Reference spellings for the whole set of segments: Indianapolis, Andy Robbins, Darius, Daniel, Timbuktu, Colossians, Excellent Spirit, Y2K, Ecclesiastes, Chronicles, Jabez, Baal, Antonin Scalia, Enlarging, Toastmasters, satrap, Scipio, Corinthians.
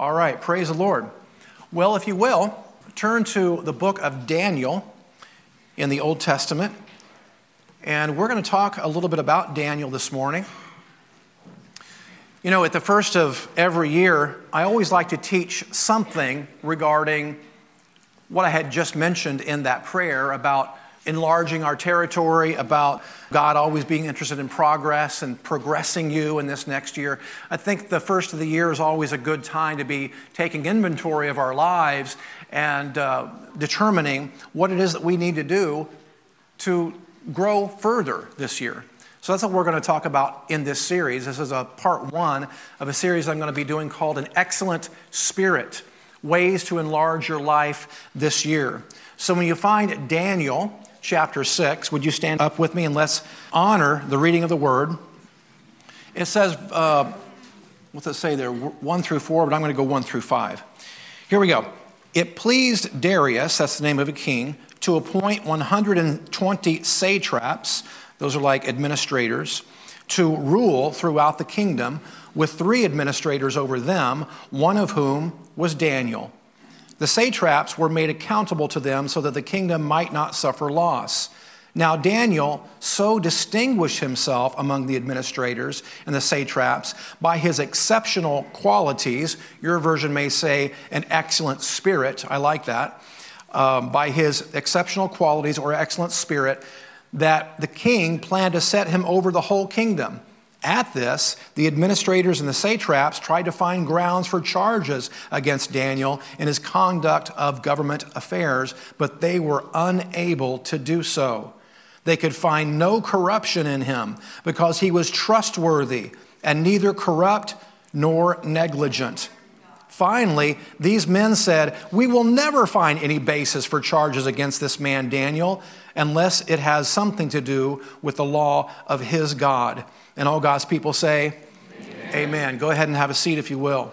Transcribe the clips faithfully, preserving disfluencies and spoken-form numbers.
All right, praise the Lord. Well, if you will, turn to the book of Daniel in the Old Testament. And we're going to talk a little bit about Daniel this morning. You know, at the first of every year, I always like to teach something regarding what I had just mentioned in that prayer about enlarging our territory, about God always being interested in progress and progressing you in this next year. I think the first of the year is always a good time to be taking inventory of our lives and uh, determining what it is that we need to do to grow further this year. So that's what we're going to talk about in this series. This is a part one of a series I'm going to be doing called An Excellent Spirit, Ways to Enlarge Your Life This Year. So when you find Daniel chapter six, would you stand up with me and let's honor the reading of the word. It says, uh, what's it say there? One through four, but I'm going to go one through five. Here we go. It pleased Darius, that's the name of a king, to appoint one hundred twenty satraps, those are like administrators, to rule throughout the kingdom with three administrators over them, one of whom was Daniel. The satraps were made accountable to them so that the kingdom might not suffer loss. Now Daniel so distinguished himself among the administrators and the satraps by his exceptional qualities. Your version may say an excellent spirit. I like that. Um, by his exceptional qualities or excellent spirit, that the king planned to set him over the whole kingdom. At this, the administrators and the satraps tried to find grounds for charges against Daniel in his conduct of government affairs, but they were unable to do so. They could find no corruption in him because he was trustworthy and neither corrupt nor negligent. Finally, these men said, "We will never find any basis for charges against this man Daniel unless it has something to do with the law of his God." And all God's people say, Amen. Amen. Go ahead and have a seat if you will.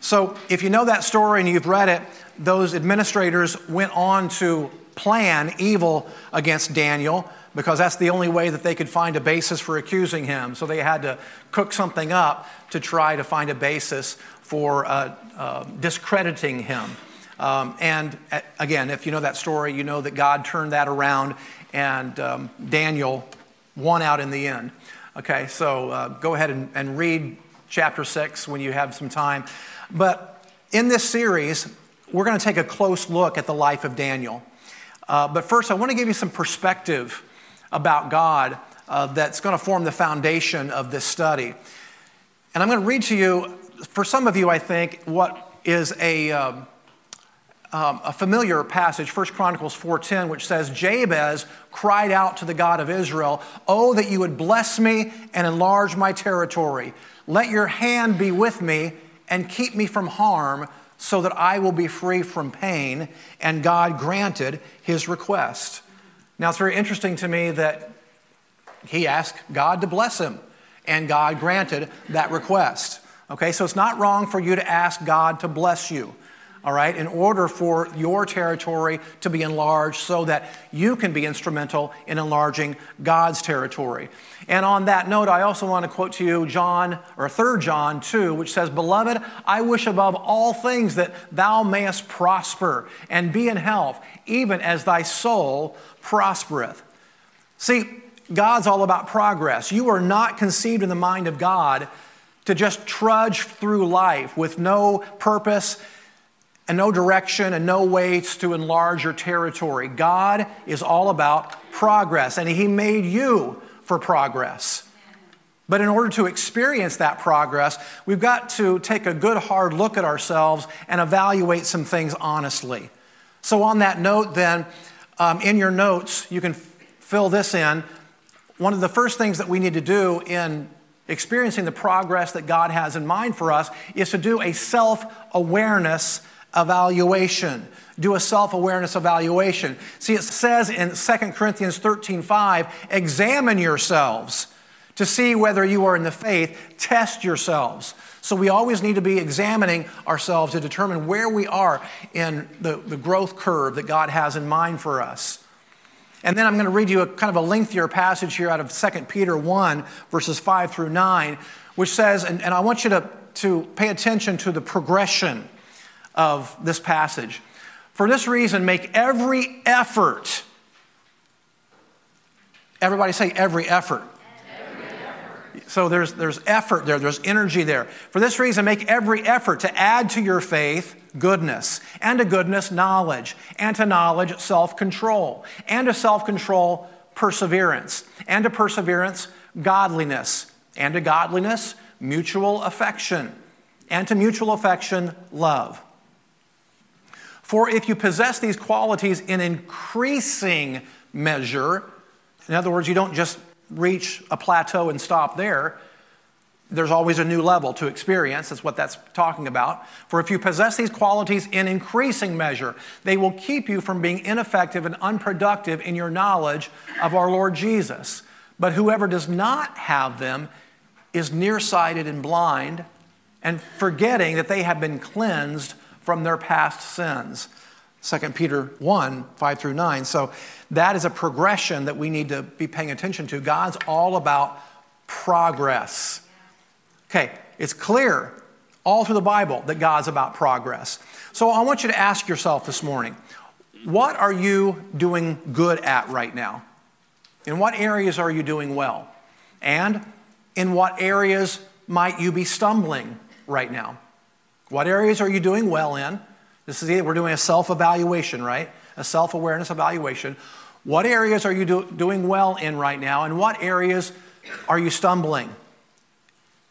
So if you know that story and you've read it, those administrators went on to plan evil against Daniel because that's the only way that they could find a basis for accusing him. So they had to cook something up to try to find a basis for uh, uh, discrediting him. Um, and uh, again, if you know that story, you know that God turned that around and um, Daniel won out in the end. Okay, so uh, go ahead and, and read chapter six when you have some time. But in this series, we're going to take a close look at the life of Daniel. Uh, but first, I want to give you some perspective about God uh, that's going to form the foundation of this study. And I'm going to read to you, for some of you, I think, what is a... Uh, Um, a familiar passage, First Chronicles four ten, which says, Jabez cried out to the God of Israel, "Oh, that you would bless me and enlarge my territory. Let your hand be with me and keep me from harm so that I will be free from pain." And God granted his request. Now, it's very interesting to me that he asked God to bless him and God granted that request. Okay, so it's not wrong for you to ask God to bless you. All right, in order for your territory to be enlarged so that you can be instrumental in enlarging God's territory. And on that note, I also want to quote to you John, or Third John two, which says, "Beloved, I wish above all things that thou mayest prosper and be in health, even as thy soul prospereth." See, God's all about progress. You are not conceived in the mind of God to just trudge through life with no purpose and no direction and no ways to enlarge your territory. God is all about progress, and he made you for progress. But in order to experience that progress, we've got to take a good hard look at ourselves and evaluate some things honestly. So on that note then, um, in your notes, you can f- fill this in. One of the first things that we need to do in experiencing the progress that God has in mind for us is to do a self-awareness evaluation. Do a self-awareness evaluation. See, it says in Second Corinthians thirteen five, "Examine yourselves to see whether you are in the faith. Test yourselves." So we always need to be examining ourselves to determine where we are in the, the growth curve that God has in mind for us. And then I'm going to read you a kind of a lengthier passage here out of Second Peter one, verses five through nine, which says, and, and I want you to to pay attention to the progression of this passage. For this reason, make every effort. Everybody say every effort. Every effort. So there's, there's effort there. There's energy there. For this reason, make every effort to add to your faith goodness, and to goodness, knowledge, and to knowledge, self-control, and to self-control, perseverance, and to perseverance, godliness, and to godliness, mutual affection, and to mutual affection, love. For if you possess these qualities in increasing measure, in other words, you don't just reach a plateau and stop there, there's always a new level to experience. That's what that's talking about. For if you possess these qualities in increasing measure, they will keep you from being ineffective and unproductive in your knowledge of our Lord Jesus. But whoever does not have them is nearsighted and blind, and forgetting that they have been cleansed from their past sins. Second Peter one, five through nine. So that is a progression that we need to be paying attention to. God's all about progress. Okay, it's clear all through the Bible that God's about progress. So I want you to ask yourself this morning, what are you doing good at right now? In what areas are you doing well? And in what areas might you be stumbling right now? What areas are you doing well in? This is either we're doing a self-evaluation, right? A self-awareness evaluation. What areas are you do, doing well in right now? And what areas are you stumbling?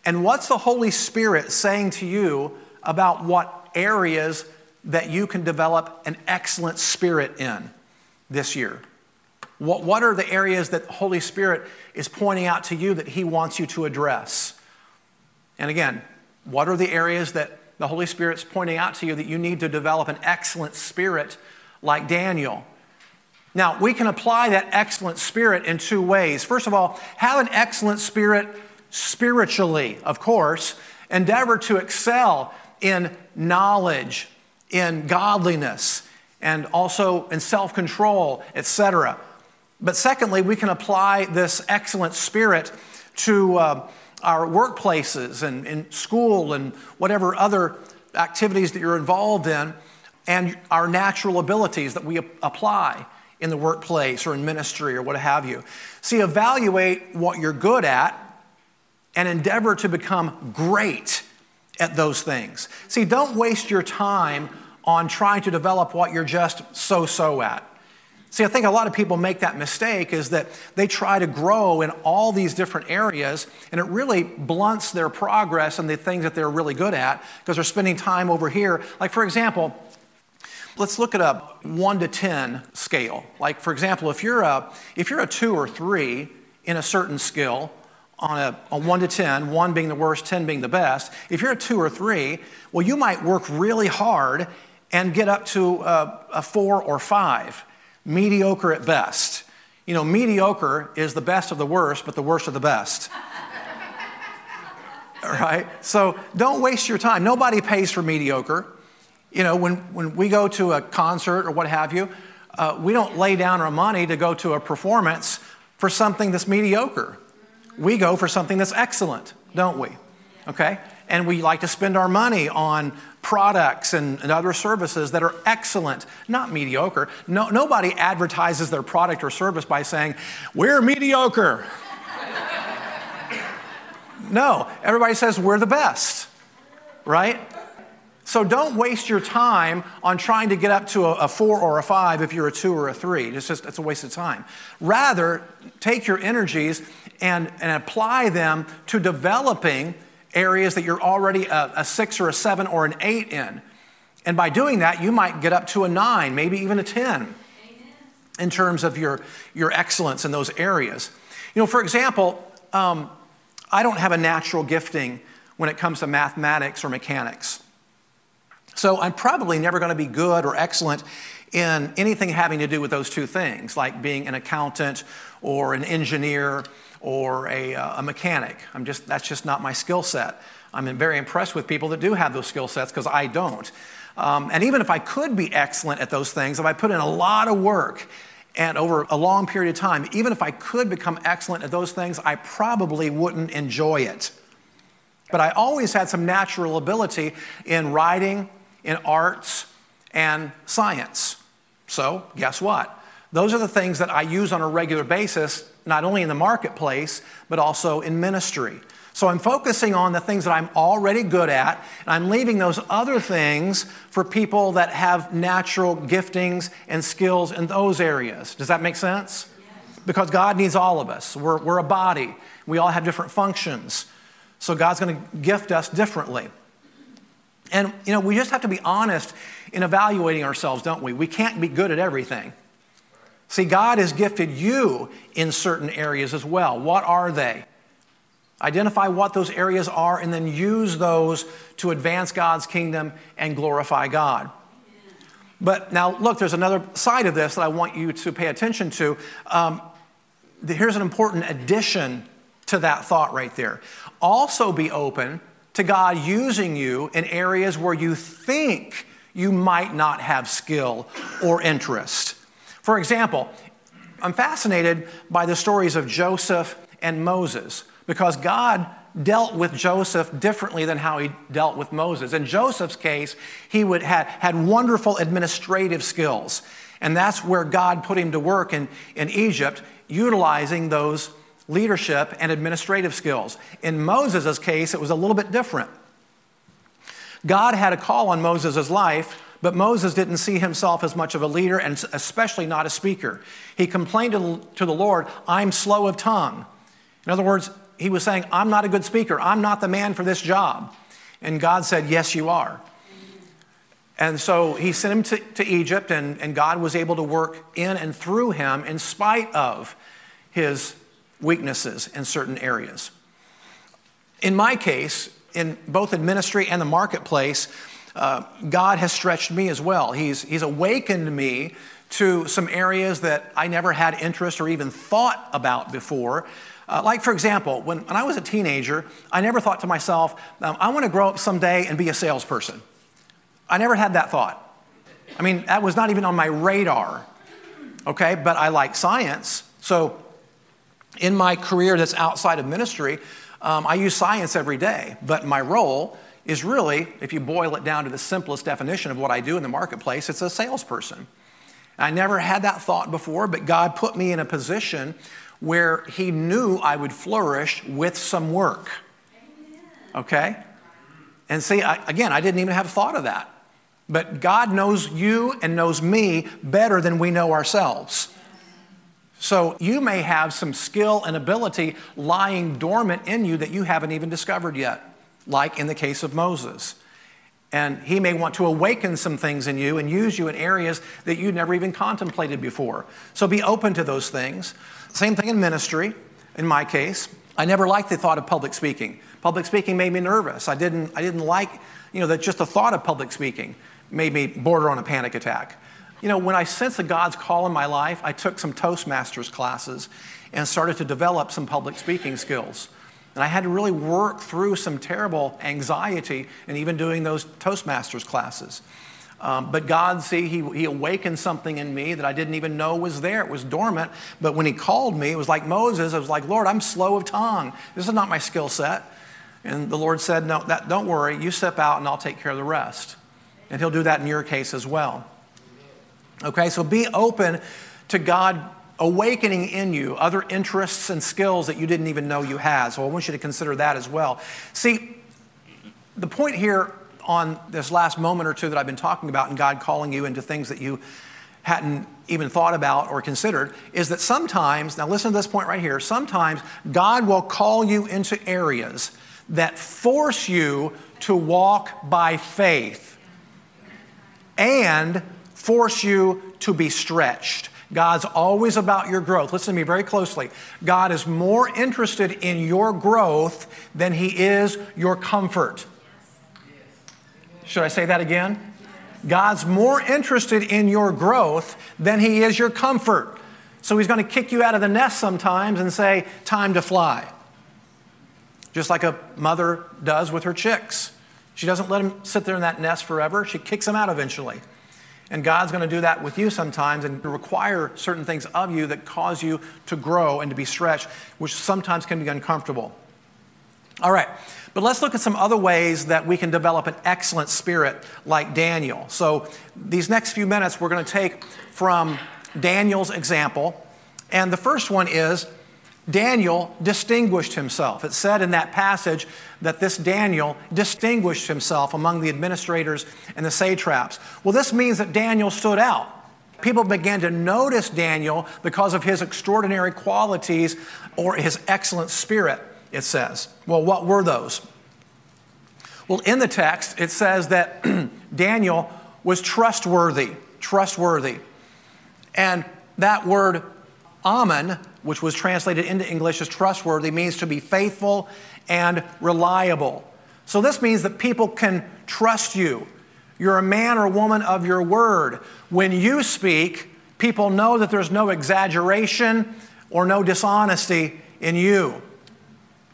And what's the Holy Spirit saying to you about what areas that you can develop an excellent spirit in this year? What, what are the areas that the Holy Spirit is pointing out to you that he wants you to address? And again, what are the areas that the Holy Spirit's pointing out to you that you need to develop an excellent spirit like Daniel? Now, we can apply that excellent spirit in two ways. First of all, have an excellent spirit spiritually, of course, endeavor to excel in knowledge, in godliness, and also in self-control, et cetera. But secondly, we can apply this excellent spirit to uh, our workplaces and in school and whatever other activities that you're involved in, and our natural abilities that we apply in the workplace or in ministry or what have you. See, evaluate what you're good at and endeavor to become great at those things. See, don't waste your time on trying to develop what you're just so-so at. See, I think a lot of people make that mistake, is that they try to grow in all these different areas, and it really blunts their progress in the things that they're really good at because they're spending time over here. Like, for example, let's look at a one to ten scale. Like, for example, if you're a, if you're a two or three in a certain skill, on a, a one to ten, one being the worst, ten being the best, if you're a two or three, well, you might work really hard and get up to a, a four or five, mediocre at best. You know, mediocre is the best of the worst, but the worst of the best. All right? So don't waste your time. Nobody pays for mediocre. You know, when, when we go to a concert or what have you, uh, we don't lay down our money to go to a performance for something that's mediocre. We go for something that's excellent, don't we? Okay? And we like to spend our money on products and, and other services that are excellent, not mediocre. No, nobody advertises their product or service by saying, we're mediocre. No, everybody says we're the best, right? So don't waste your time on trying to get up to a, a four or a five if you're a two or a three. It's just, it's a waste of time. Rather, take your energies and, and apply them to developing areas that you're already a, a six or a seven or an eight in. And by doing that, you might get up to a nine, maybe even a ten in terms of your, your excellence in those areas. You know, for example, um, I don't have a natural gifting when it comes to mathematics or mechanics. So I'm probably never going to be good or excellent in anything having to do with those two things, like being an accountant or an engineer or a, uh, a mechanic. I'm just, that's just not my skill set. I'm very impressed with people that do have those skill sets, because I don't. Um, and even if I could be excellent at those things, if I put in a lot of work and over a long period of time, even if I could become excellent at those things, I probably wouldn't enjoy it. But I always had some natural ability in writing, in arts, and science. So guess what? Those are the things that I use on a regular basis, not only in the marketplace, but also in ministry. So I'm focusing on the things that I'm already good at, and I'm leaving those other things for people that have natural giftings and skills in those areas. Does that make sense? Yes. Because God needs all of us. We're, we're a body. We all have different functions. So God's going to gift us differently. And, you know, we just have to be honest in evaluating ourselves, don't we? We can't be good at everything. See, God has gifted you in certain areas as well. What are they? Identify what those areas are and then use those to advance God's kingdom and glorify God. But now, look, there's another side of this that I want you to pay attention to. Um, here's an important addition to that thought right there. Also be open to God using you in areas where you think you might not have skill or interest. For example, I'm fascinated by the stories of Joseph and Moses, because God dealt with Joseph differently than how he dealt with Moses. In Joseph's case, he would had, had wonderful administrative skills. And that's where God put him to work in, in Egypt, utilizing those leadership and administrative skills. In Moses' case, it was a little bit different. God had a call on Moses' life, but Moses didn't see himself as much of a leader, and especially not a speaker. He complained to the Lord, "I'm slow of tongue." In other words, he was saying, "I'm not a good speaker. I'm not the man for this job." And God said, "Yes, you are." And so he sent him to, to Egypt, and, and God was able to work in and through him in spite of his weaknesses in certain areas. In my case, in both in ministry and the marketplace, uh, God has stretched me as well. He's, he's awakened me to some areas that I never had interest or even thought about before. Uh, like, for example, when, when I was a teenager, I never thought to myself, um, I want to grow up someday and be a salesperson. I never had that thought. I mean, that was not even on my radar, okay? But I like science. So in my career that's outside of ministry, um, I use science every day. But my role is really, if you boil it down to the simplest definition of what I do in the marketplace, it's a salesperson. I never had that thought before, but God put me in a position where he knew I would flourish with some work. Okay? And see, I, again, I didn't even have thought of that. But God knows you and knows me better than we know ourselves. So you may have some skill and ability lying dormant in you that you haven't even discovered yet, like in the case of Moses. And he may want to awaken some things in you and use you in areas that you never even contemplated before. So be open to those things. Same thing in ministry, in my case. I never liked the thought of public speaking. Public speaking made me nervous. I didn't, I didn't like, you know, that just the thought of public speaking made me border on a panic attack. You know, when I sensed that God's call in my life, I took some Toastmasters classes and started to develop some public speaking skills. And I had to really work through some terrible anxiety in even doing those Toastmasters classes. Um, but God, see, he, he awakened something in me that I didn't even know was there. It was dormant. But when he called me, it was like Moses. I was like, "Lord, I'm slow of tongue. This is not my skill set." And the Lord said, "No, that, don't worry. You step out and I'll take care of the rest." And he'll do that in your case as well. Okay, so be open to God awakening in you other interests and skills that you didn't even know you had. So I want you to consider that as well. See, the point here on this last moment or two that I've been talking about and God calling you into things that you hadn't even thought about or considered is that sometimes, now listen to this point right here, sometimes God will call you into areas that force you to walk by faith and force you to be stretched. God's always about your growth. Listen to me very closely. God is more interested in your growth than he is your comfort. Should I say that again? God's more interested in your growth than he is your comfort. So he's going to kick you out of the nest sometimes and say, "Time to fly." Just like a mother does with her chicks. She doesn't let them sit there in that nest forever. She kicks them out eventually. And God's going to do that with you sometimes and require certain things of you that cause you to grow and to be stretched, which sometimes can be uncomfortable. All right, but let's look at some other ways that we can develop an excellent spirit like Daniel. So these next few minutes, we're going to take from Daniel's example. And the first one is Daniel distinguished himself. It said in that passage that this Daniel distinguished himself among the administrators and the satraps. Well, this means that Daniel stood out. People began to notice Daniel because of his extraordinary qualities or his excellent spirit, it says. Well, what were those? Well, in the text, it says that Daniel was trustworthy, trustworthy. And that word amen, which was translated into English as trustworthy, means to be faithful and reliable. So this means that people can trust you. You're a man or woman of your word. When you speak, people know that there's no exaggeration or no dishonesty in you.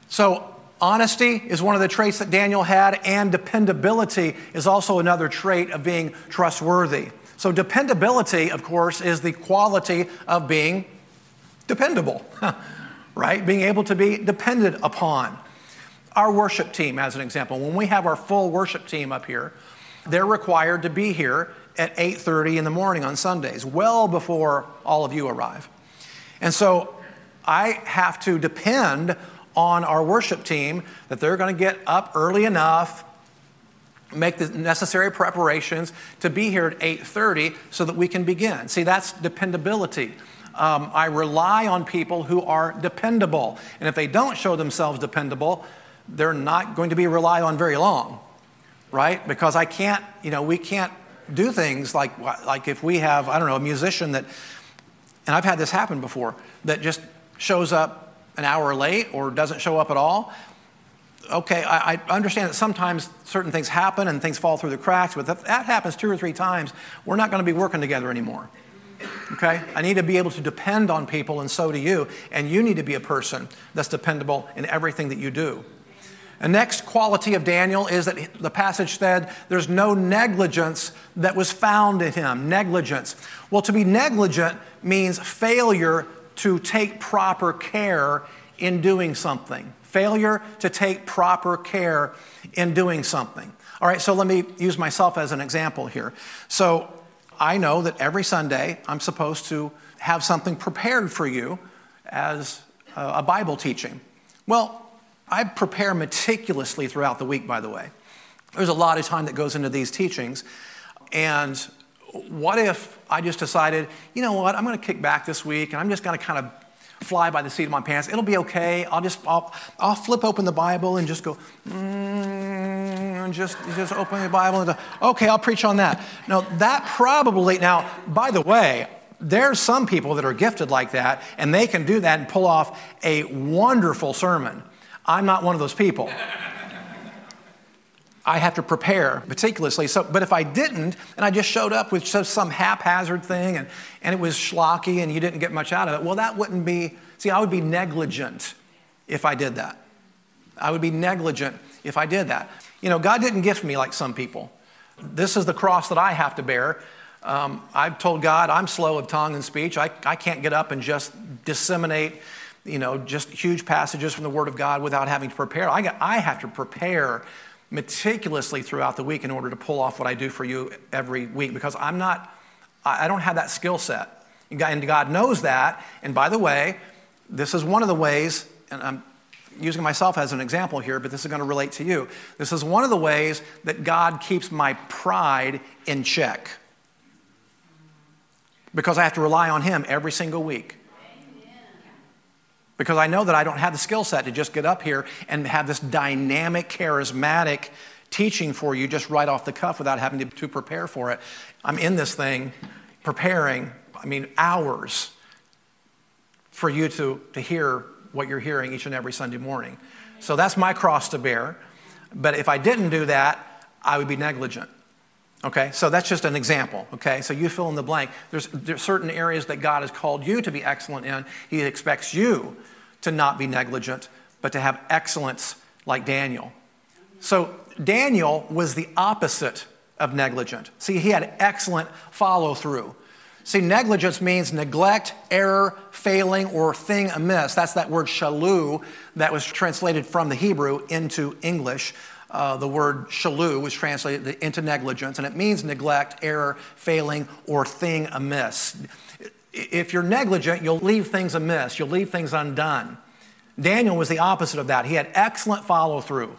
So honesty is one of the traits that Daniel had, and dependability is also another trait of being trustworthy. So dependability, of course, is the quality of being dependable, right? Being able to be depended upon. Our worship team, as an example, when we have our full worship team up here, they're required to be here at eight thirty in the morning on Sundays, well before all of you arrive. And so I have to depend on our worship team that they're going to get up early enough, make the necessary preparations to be here at eight thirty so that we can begin. See, that's dependability. Um, I rely on people who are dependable. And if they don't show themselves dependable, they're not going to be relied on very long, right? Because I can't, you know, we can't do things like, like if we have, I don't know, a musician that, and I've had this happen before, that just shows up an hour late or doesn't show up at all. Okay, I, I understand that sometimes certain things happen and things fall through the cracks, but if that happens two or three times, we're not going to be working together anymore. Okay? I need to be able to depend on people, and so do you. And you need to be a person that's dependable in everything that you do. The next quality of Daniel is that the passage said there's no negligence that was found in him. Negligence. Well, to be negligent means failure to take proper care in doing something. Failure to take proper care in doing something. All right, so let me use myself as an example here. So I know that every Sunday I'm supposed to have something prepared for you as a Bible teaching. Well, I prepare meticulously throughout the week, by the way. There's a lot of time that goes into these teachings. And what if I just decided, you know what, I'm going to kick back this week and I'm just going to kind of fly by the seat of my pants. It'll be okay. I'll just, I'll, I'll flip open the Bible and just go, mm. And just, just open the Bible and go, okay, I'll preach on that. No, that probably, now, by the way, there's some people that are gifted like that, and they can do that and pull off a wonderful sermon. I'm not one of those people. I have to prepare meticulously. So, but if I didn't, and I just showed up with just some haphazard thing, and, and it was schlocky, and you didn't get much out of it, well, that wouldn't be, see, I would be negligent if I did that. I would be negligent if I did that. You know, God didn't gift me like some people. This is the cross that I have to bear. Um, I've told God I'm slow of tongue and speech. I, I can't get up and just disseminate, you know, just huge passages from the Word of God without having to prepare. I, got, I have to prepare meticulously throughout the week in order to pull off what I do for you every week, because I'm not, I don't have that skill set. And God knows that. And by the way, this is one of the ways, and I'm using myself as an example here, but this is going to relate to you. This is one of the ways that God keeps my pride in check, because I have to rely on Him every single week. Because I know that I don't have the skill set to just get up here and have this dynamic, charismatic teaching for you just right off the cuff without having to, to prepare for it. I'm in this thing preparing, I mean, hours for you to, to hear what you're hearing each and every Sunday morning. So that's my cross to bear. But if I didn't do that, I would be negligent. Okay, so that's just an example, okay? So you fill in the blank. There's, there's certain areas that God has called you to be excellent in. He expects you to not be negligent, but to have excellence like Daniel. So Daniel was the opposite of negligent. See, he had excellent follow-through. See, negligence means neglect, error, failing, or thing amiss. That's that word shalu that was translated from the Hebrew into English. Uh, the word shalu was translated into negligence, and it means neglect, error, failing, or thing amiss. If you're negligent, you'll leave things amiss. You'll leave things undone. Daniel was the opposite of that. He had excellent follow-through.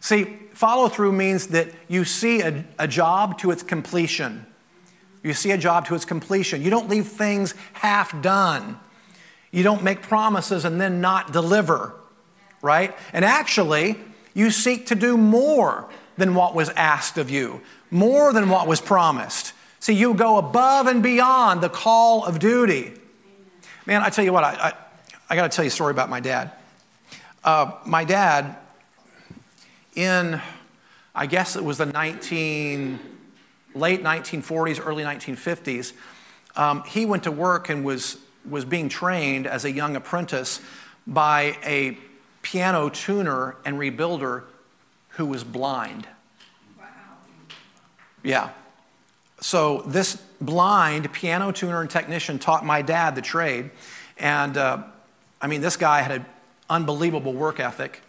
See, follow-through means that you see a, a job to its completion. You see a job to its completion. You don't leave things half done. You don't make promises and then not deliver, right? And actually, you seek to do more than what was asked of you, more than what was promised. See, you go above and beyond the call of duty. Man, I tell you what, I I, I got to tell you a story about my dad. Uh, my dad, in, I guess it was the nineteen... late nineteen forties, early nineteen fifties, um, he went to work and was was being trained as a young apprentice by a piano tuner and rebuilder who was blind. Wow. Yeah. So this blind piano tuner and technician taught my dad the trade. And, uh, I mean, this guy had an unbelievable work ethic.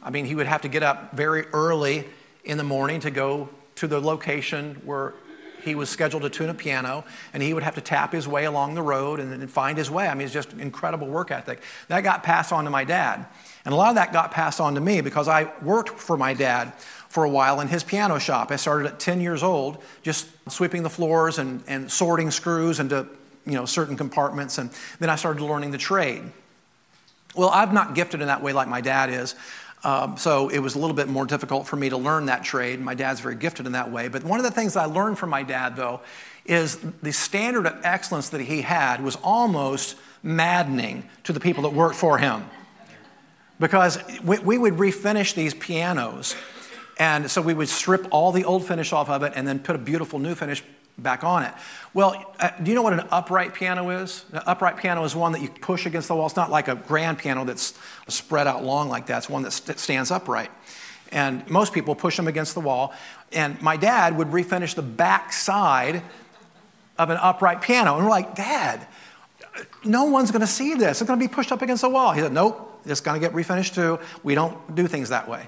I mean, he would have to get up very early in the morning to go to the location where he was scheduled to tune a piano, and he would have to tap his way along the road and, and find his way. I mean, it's just incredible work ethic. That got passed on to my dad. And a lot of that got passed on to me because I worked for my dad for a while in his piano shop. I started at ten years old, just sweeping the floors and, and sorting screws into, you know, certain compartments. And then I started learning the trade. Well, I'm not gifted in that way like my dad is. Um, so it was a little bit more difficult for me to learn that trade. My dad's very gifted in that way. But one of the things I learned from my dad, though, is the standard of excellence that he had was almost maddening to the people that worked for him. Because we, we would refinish these pianos. And so we would strip all the old finish off of it and then put a beautiful new finish back on it. Well, uh, do you know what an upright piano is? An upright piano is one that you push against the wall. It's not like a grand piano that's spread out long like that. It's one that st- stands upright. And most people push them against the wall. And my dad would refinish the back side of an upright piano. And we're like, Dad, no one's going to see this. It's going to be pushed up against the wall. He said, nope, it's going to get refinished too. We don't do things that way.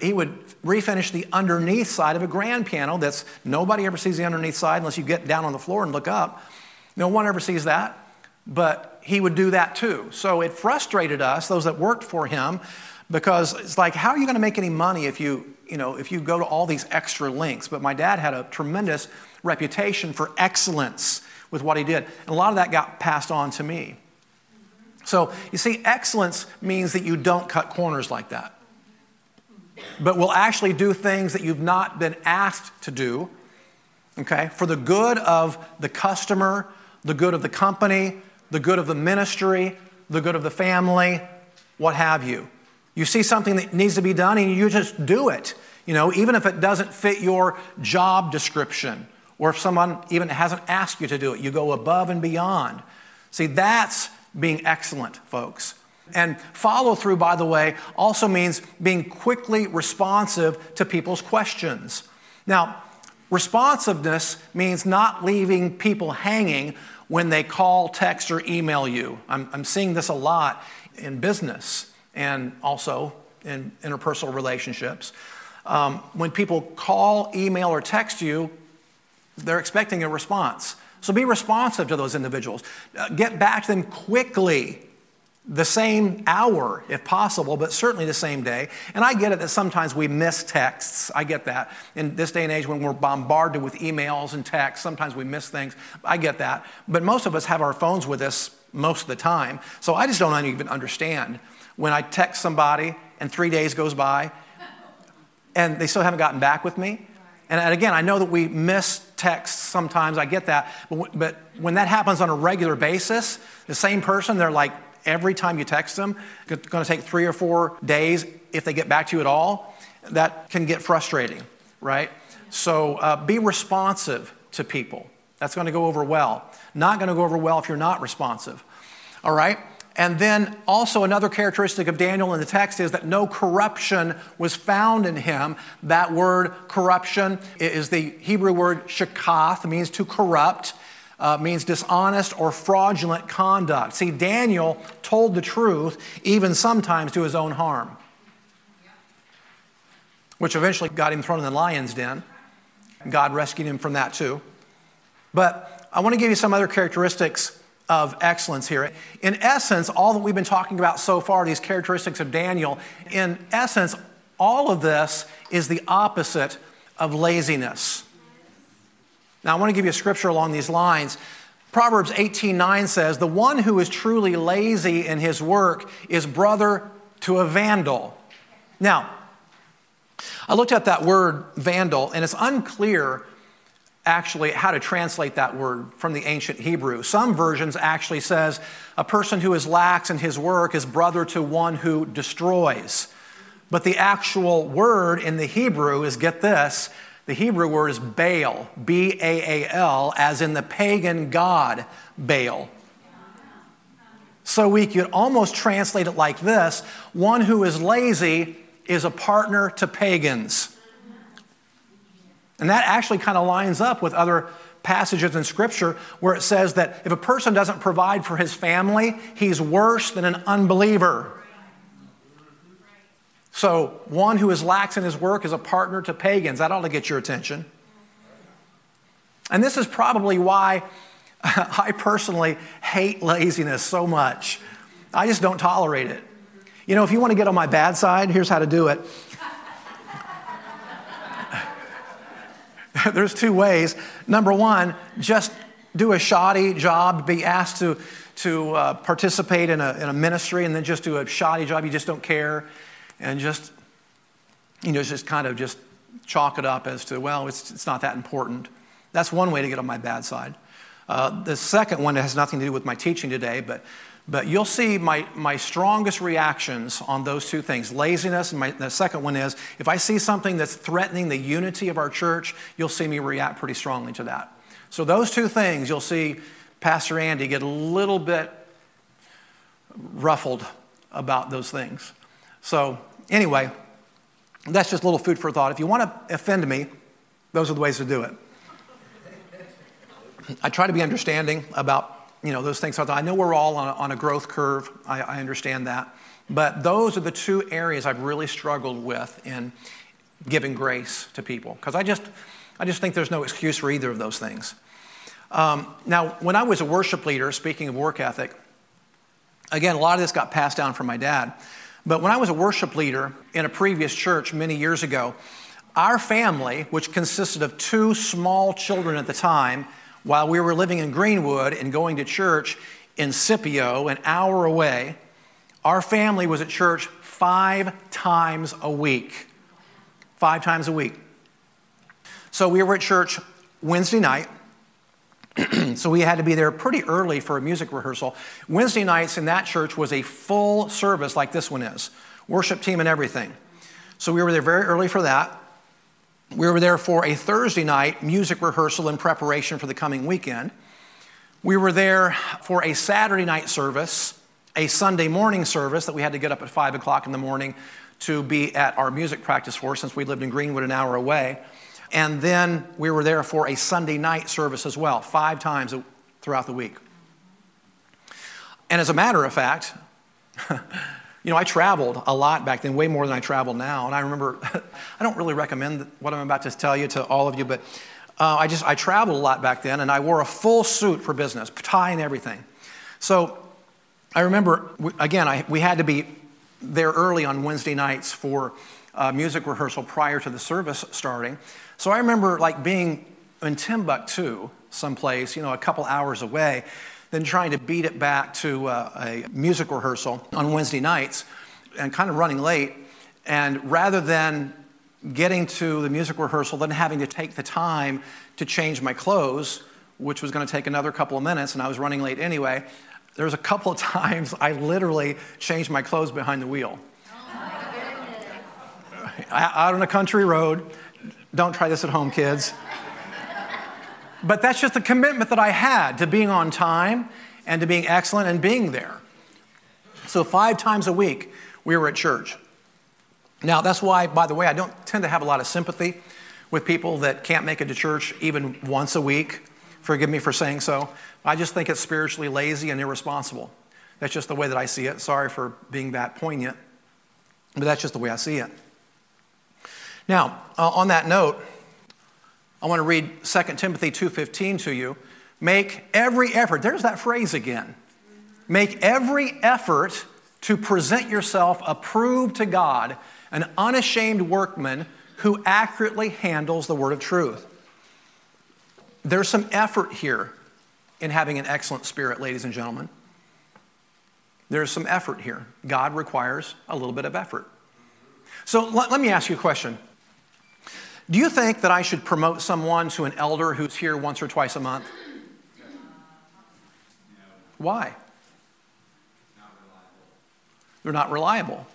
He would refinish the underneath side of a grand piano that's nobody ever sees the underneath side unless you get down on the floor and look up. No one ever sees that, but he would do that too. So it frustrated us, those that worked for him, because it's like, how are you going to make any money if you, you know, if you go to all these extra lengths? But my dad had a tremendous reputation for excellence with what he did. And a lot of that got passed on to me. So you see, excellence means that you don't cut corners like that, but will actually do things that you've not been asked to do, okay, for the good of the customer, the good of the company, the good of the ministry, the good of the family, what have you. You see something that needs to be done and you just do it, you know, even if it doesn't fit your job description or if someone even hasn't asked you to do it, you go above and beyond. See, that's being excellent, folks. And follow through, by the way, also means being quickly responsive to people's questions. Now, responsiveness means not leaving people hanging when they call, text, or email you. I'm, I'm seeing this a lot in business and also in interpersonal relationships. Um, when people call, email, or text you, they're expecting a response. So be responsive to those individuals. Uh, get back to them quickly. The same hour, if possible, but certainly the same day. And I get it that sometimes we miss texts. I get that. In this day and age when we're bombarded with emails and texts, sometimes we miss things. I get that. But most of us have our phones with us most of the time. So I just don't even understand when I text somebody and three days goes by and they still haven't gotten back with me. And again, I know that we miss texts sometimes. I get that. But when that happens on a regular basis, the same person, they're like, every time you text them, it's going to take three or four days if they get back to you at all. That can get frustrating, right? So uh, be responsive to people. That's going to go over well. Not going to go over well if you're not responsive, all right? And then also another characteristic of Daniel in the text is that no corruption was found in him. That word corruption is the Hebrew word shakath, means to corrupt. uh, means dishonest or fraudulent conduct. See, Daniel told the truth, even sometimes to his own harm, which eventually got him thrown in the lion's den. God rescued him from that too. But I want to give you some other characteristics of excellence here. In essence, all that we've been talking about so far, these characteristics of Daniel, in essence, all of this is the opposite of laziness. Now, I want to give you a scripture along these lines. Proverbs eighteen nine says, "The one who is truly lazy in his work is brother to a vandal." Now, I looked at that word vandal, and it's unclear actually how to translate that word from the ancient Hebrew. Some versions actually says a person who is lax in his work is brother to one who destroys. But the actual word in the Hebrew is, get this, the Hebrew word is Baal, B A A L, as in the pagan god Baal. So we could almost translate it like this: one who is lazy is a partner to pagans. And that actually kind of lines up with other passages in Scripture where it says that if a person doesn't provide for his family, he's worse than an unbeliever. So one who is lax in his work is a partner to pagans. That ought to get your attention. And this is probably why I personally hate laziness so much. I just don't tolerate it. You know, if you want to get on my bad side, here's how to do it. There's two ways. Number one, just do a shoddy job, be asked to, to uh, participate in a, in a ministry, and then just do a shoddy job. You just don't care. And just, you know, just kind of just chalk it up as to, well, it's it's not that important. That's one way to get on my bad side. Uh, the second one has nothing to do with my teaching today, but but you'll see my, my strongest reactions on those two things, laziness, and my, the second one is, if I see something that's threatening the unity of our church, you'll see me react pretty strongly to that. So those two things, you'll see Pastor Andy get a little bit ruffled about those things. So anyway, that's just a little food for thought. If you want to offend me, those are the ways to do it. I try to be understanding about, you know, those things. I know we're all on a, on a growth curve. I, I understand that. But those are the two areas I've really struggled with in giving grace to people, because I just, I just think there's no excuse for either of those things. Um, now, when I was a worship leader, speaking of work ethic, again, a lot of this got passed down from my dad. But when I was a worship leader in a previous church many years ago, our family, which consisted of two small children at the time, while we were living in Greenwood and going to church in Scipio, an hour away, our family was at church five times a week. Five times a week. So we were at church Wednesday night. So we had to be there pretty early for a music rehearsal. Wednesday nights in that church was a full service like this one is. Worship team and everything. So we were there very early for that. We were there for a Thursday night music rehearsal in preparation for the coming weekend. We were there for a Saturday night service, a Sunday morning service that we had to get up at five o'clock in the morning to be at our music practice for, since we lived in Greenwood an hour away. And then we were there for a Sunday night service as well, five times throughout the week. And as a matter of fact, you know, I traveled a lot back then, way more than I travel now. And I remember, I don't really recommend what I'm about to tell you to all of you, but uh, I just, I traveled a lot back then, and I wore a full suit for business, tie and everything. So I remember, again, I, we had to be there early on Wednesday nights for Uh, music rehearsal prior to the service starting. So I remember like being in Timbuktu someplace, you know, a couple hours away, then trying to beat it back to uh, a music rehearsal on Wednesday nights and kind of running late. And rather than getting to the music rehearsal, then having to take the time to change my clothes, which was going to take another couple of minutes, and I was running late anyway, there was a couple of times I literally changed my clothes behind the wheel. Out on a country road. Don't try this at home, kids. But that's just the commitment that I had to being on time and to being excellent and being there. So five times a week, we were at church. Now, that's why, by the way, I don't tend to have a lot of sympathy with people that can't make it to church even once a week. Forgive me for saying so. I just think it's spiritually lazy and irresponsible. That's just the way that I see it. Sorry for being that poignant, but that's just the way I see it. Now, uh, on that note, I want to read Second Timothy two fifteen to you. Make every effort. There's that phrase again. Make every effort to present yourself approved to God, an unashamed workman who accurately handles the word of truth. There's some effort here in having an excellent spirit, ladies and gentlemen. There's some effort here. God requires a little bit of effort. So let, let me ask you a question. Do you think that I should promote someone to an elder who's here once or twice a month? Why? They're not reliable,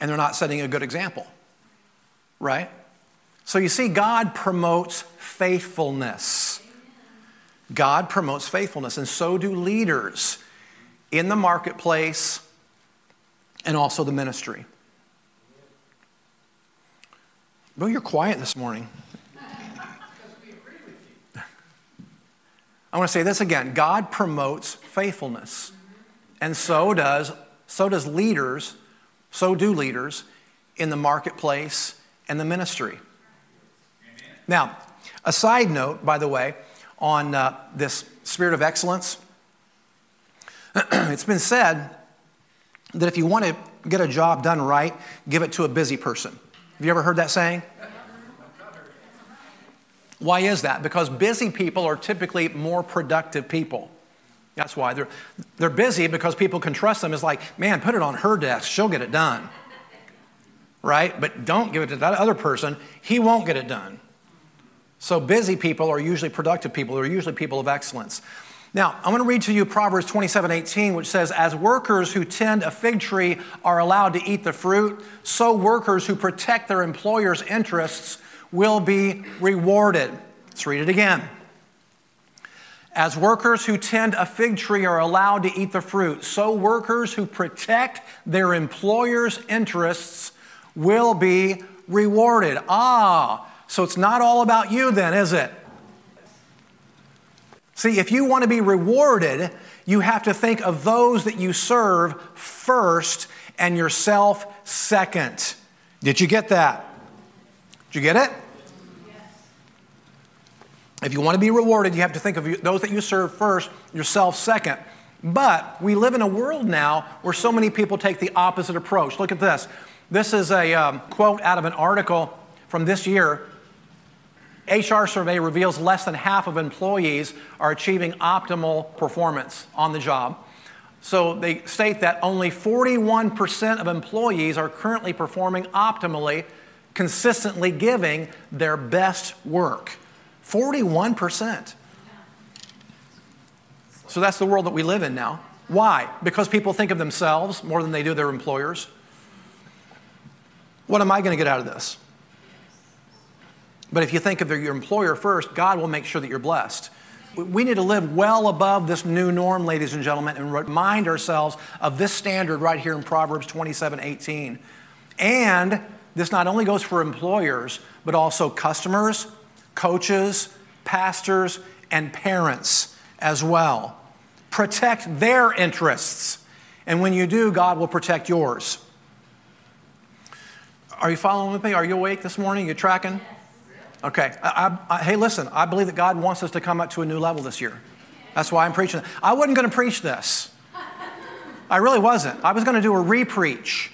and they're not setting a good example, right? So you see, God promotes faithfulness. God promotes faithfulness, and so do leaders in the marketplace and also the ministry. Well, you're quiet this morning. I want to say this again. God promotes faithfulness, and so does so does leaders, so do leaders in the marketplace and the ministry. Amen. Now, a side note, by the way, on uh, this spirit of excellence. It's been said that if you want to get a job done right, give it to a busy person. Have you ever heard that saying? Why is that? Because busy people are typically more productive people. That's why they're they're busy, because people can trust them. It's like, man, put it on her desk. She'll get it done, right? But don't give it to that other person. He won't get it done. So busy people are usually productive people. They're usually people of excellence. Now, I want to read to you Proverbs twenty-seven eighteen, which says, as workers who tend a fig tree are allowed to eat the fruit, so workers who protect their employer's interests will be rewarded. Let's read it again. As workers who tend a fig tree are allowed to eat the fruit, so workers who protect their employer's interests will be rewarded. Ah, so it's not all about you then, is it? See, if you want to be rewarded, you have to think of those that you serve first and yourself second. Did you get that? Did you get it? If you want to be rewarded, you have to think of those that you serve first, yourself second. But we live in a world now where so many people take the opposite approach. Look at this. This is a um, quote out of an article from this year. H R survey reveals less than half of employees are achieving optimal performance on the job. So they state that only forty-one percent of employees are currently performing optimally, consistently giving their best work. forty-one percent. So that's the world that we live in now. Why? Because people think of themselves more than they do their employers. What am I going to get out of this? But if you think of your employer first, God will make sure that you're blessed. We need to live well above this new norm, ladies and gentlemen, and remind ourselves of this standard right here in Proverbs twenty-seven eighteen. And this not only goes for employers, but also customers, coaches, pastors, and parents as well. Protect their interests. And when you do, God will protect yours. Are you following with me? Are you awake this morning? You tracking? Okay. I, I, I, hey, listen, I believe that God wants us to come up to a new level this year. That's why I'm preaching. I wasn't going to preach this. I really wasn't. I was going to do a re-preach.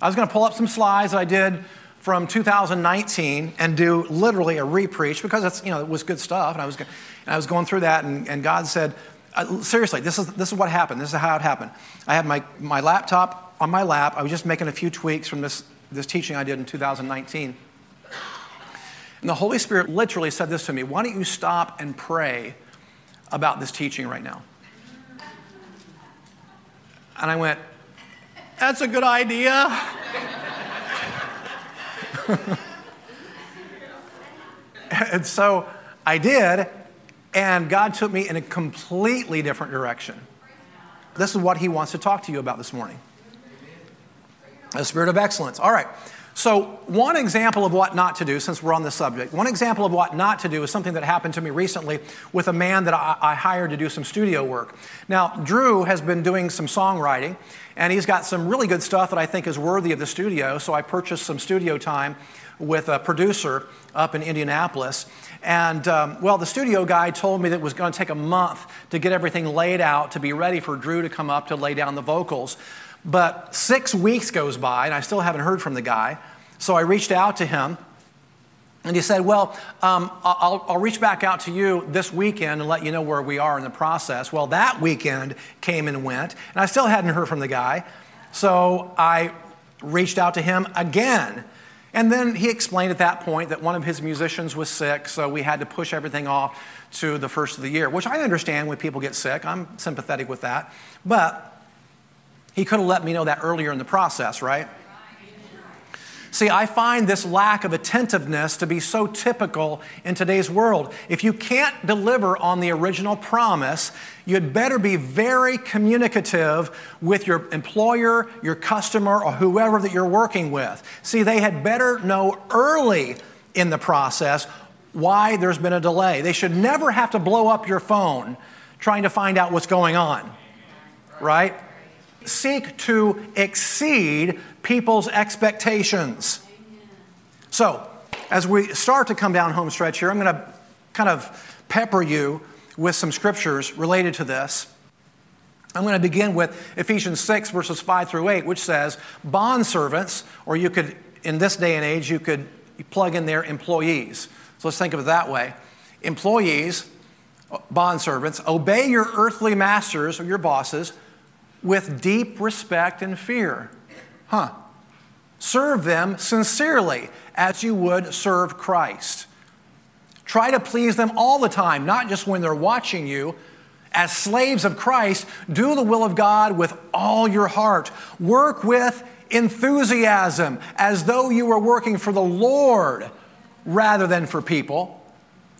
I was going to pull up some slides that I did from two thousand nineteen and do literally a re-preach, because that's, you know, it was good stuff. And I was, and I was going through that, and, and God said, seriously, this is this is what happened. This is how it happened. I had my, my laptop on my lap. I was just making a few tweaks from this, this teaching I did in two thousand nineteen. And the Holy Spirit literally said this to me: why don't you stop and pray about this teaching right now? And I went, that's a good idea. And so I did, and God took me in a completely different direction. This is what he wants to talk to you about this morning. The spirit of excellence. All right. So one example of what not to do, since we're on this subject, one example of what not to do is something that happened to me recently with a man that I, I hired to do some studio work. Now, Drew has been doing some songwriting, and he's got some really good stuff that I think is worthy of the studio, so I purchased some studio time with a producer up in Indianapolis. And, um, well, the studio guy told me that it was going to take a month to get everything laid out to be ready for Drew to come up to lay down the vocals. But six weeks goes by, and I still haven't heard from the guy. So I reached out to him, and he said, well, um, I'll, I'll reach back out to you this weekend and let you know where we are in the process. Well, that weekend came and went, and I still hadn't heard from the guy. So I reached out to him again. And then he explained at that point that one of his musicians was sick, so we had to push everything off to the first of the year, which I understand when people get sick. I'm sympathetic with that. But he could have let me know that earlier in the process, right? See, I find this lack of attentiveness to be so typical in today's world. If you can't deliver on the original promise, you'd better be very communicative with your employer, your customer, or whoever that you're working with. See, they had better know early in the process why there's been a delay. They should never have to blow up your phone trying to find out what's going on, right? Seek to exceed people's expectations. Amen. So, as we start to come down home stretch here, I'm going to kind of pepper you with some scriptures related to this. I'm going to begin with Ephesians six, verses five through eight, which says, bondservants, or you could, in this day and age, you could plug in their employees. So let's think of it that way. Employees, bondservants, obey your earthly masters or your bosses with deep respect and fear. Huh. Serve them sincerely as you would serve Christ. Try to please them all the time, not just when they're watching you. As slaves of Christ, do the will of God with all your heart. Work with enthusiasm as though you were working for the Lord rather than for people.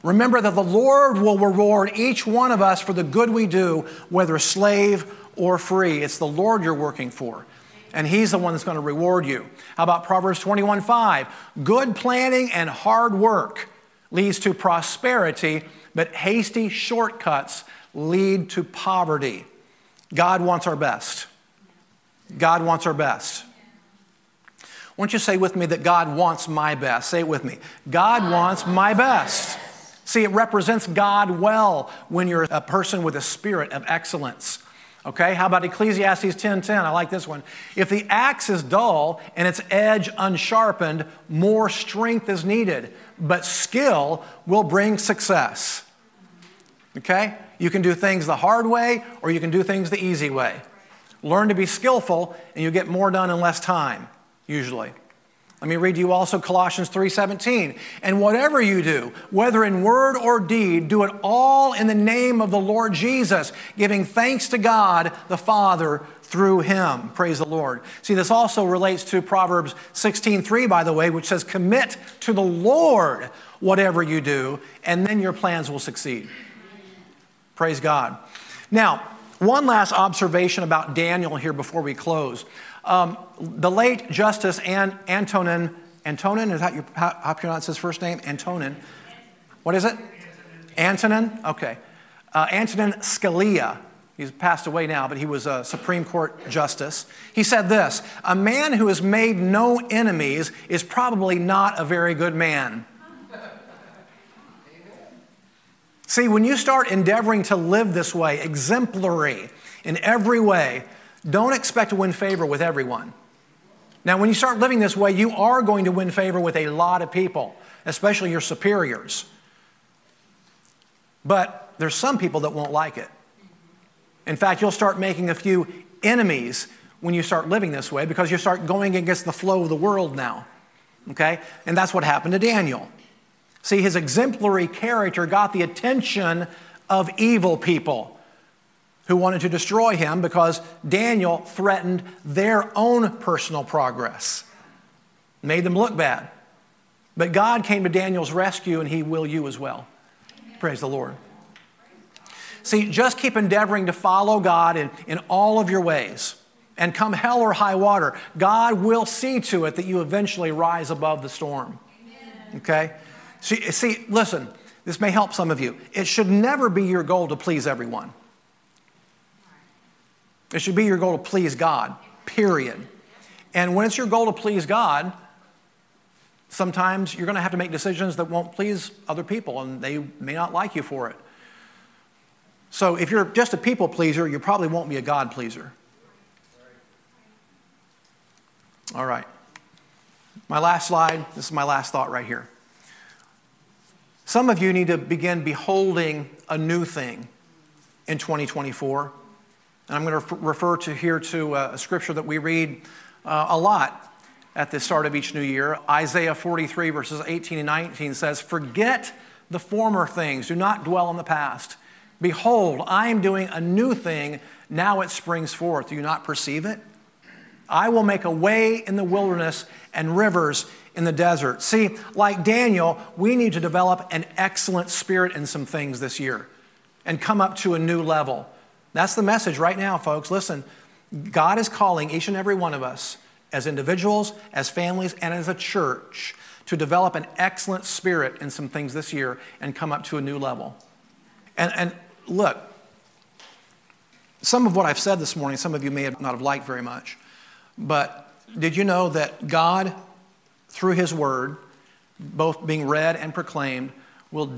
Remember that the Lord will reward each one of us for the good we do, whether slave or free. It's the Lord you're working for, and He's the one that's going to reward you. How about Proverbs twenty-one five? Good planning and hard work leads to prosperity, but hasty shortcuts lead to poverty. God wants our best. God wants our best. Won't you say with me that God wants my best? Say it with me. God wants my best. See, it represents God well when you're a person with a spirit of excellence. Okay, how about Ecclesiastes ten ten? I like this one. If the axe is dull and its edge unsharpened, more strength is needed, but skill will bring success. Okay, you can do things the hard way or you can do things the easy way. Learn to be skillful and you get more done in less time, usually. Let me read to you also Colossians three seventeen. And whatever you do, whether in word or deed, do it all in the name of the Lord Jesus, giving thanks to God the Father through Him. Praise the Lord. See, this also relates to Proverbs sixteen three, by the way, which says, commit to the Lord whatever you do, and then your plans will succeed. Praise God. Now, one last observation about Daniel here before we close. Um, the late Justice An- Antonin, Antonin, is that you, how, how pronounce his first name? Antonin. What is it? Antonin? Okay. Uh, Antonin Scalia. He's passed away now, but he was a Supreme Court justice. He said this, a man who has made no enemies is probably not a very good man. See, when you start endeavoring to live this way, exemplary in every way, don't expect to win favor with everyone. Now, when you start living this way, you are going to win favor with a lot of people, especially your superiors. But there's some people that won't like it. In fact, you'll start making a few enemies when you start living this way because you start going against the flow of the world now, okay? And that's what happened to Daniel. See, his exemplary character got the attention of evil people who wanted to destroy him because Daniel threatened their own personal progress, made them look bad. But God came to Daniel's rescue, and He will you as well. Amen. Praise the Lord. See, just keep endeavoring to follow God in, in all of your ways. And come hell or high water, God will see to it that you eventually rise above the storm. Amen. Okay? See, see, listen, this may help some of you. It should never be your goal to please everyone. It should be your goal to please God, period. And when it's your goal to please God, sometimes you're going to have to make decisions that won't please other people, and they may not like you for it. So if you're just a people pleaser, you probably won't be a God pleaser. All right. My last slide. This is my last thought right here. Some of you need to begin beholding a new thing in twenty twenty-four. And I'm going to refer to here to a scripture that we read uh, a lot at the start of each new year. Isaiah forty-three verses eighteen and nineteen says, "Forget the former things. Do not dwell on the past. Behold, I am doing a new thing. Now it springs forth. Do you not perceive it? I will make a way in the wilderness and rivers in the desert." See, like Daniel, we need to develop an excellent spirit in some things this year and come up to a new level. That's the message right now, folks. Listen, God is calling each and every one of us as individuals, as families, and as a church to develop an excellent spirit in some things this year and come up to a new level. And, and look, some of what I've said this morning, some of you may not have liked very much. But did you know that God, through his word, both being read and proclaimed, will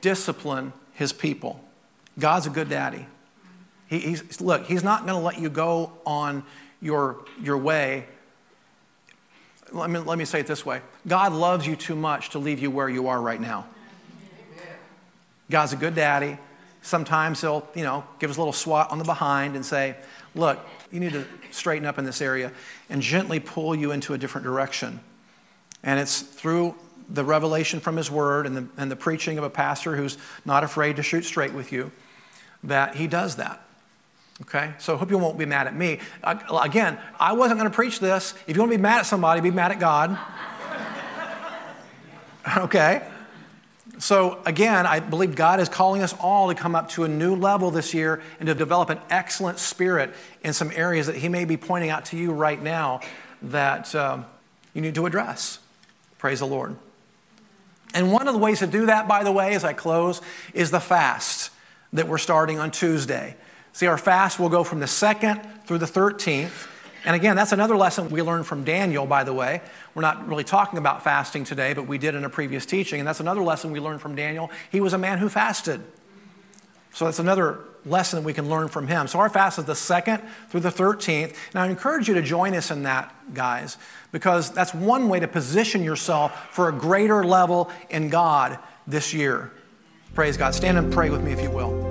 discipline his people? God's a good daddy. He, he's, look, he's not going to let you go on your, your way. Let me, let me say it this way. God loves you too much to leave you where you are right now. God's a good daddy. Sometimes he'll, you know, give us a little swat on the behind and say, look, you need to straighten up in this area, and gently pull you into a different direction. And it's through the revelation from his word and the, and the preaching of a pastor who's not afraid to shoot straight with you that he does that. Okay? So I hope you won't be mad at me. Uh, again, I wasn't going to preach this. If you want to be mad at somebody, be mad at God. Okay? So again, I believe God is calling us all to come up to a new level this year and to develop an excellent spirit in some areas that he may be pointing out to you right now that um, you need to address. Praise the Lord. And one of the ways to do that, by the way, as I close, is the fast that we're starting on Tuesday. See, our fast will go from the second through the thirteenth. And again, that's another lesson we learned from Daniel, by the way. We're not really talking about fasting today, but we did in a previous teaching. And that's another lesson we learned from Daniel. He was a man who fasted. So that's another lesson that we can learn from him. So our fast is the second through the thirteenth. And I encourage you to join us in that, guys, because that's one way to position yourself for a greater level in God this year. Praise God. Stand and pray with me if you will.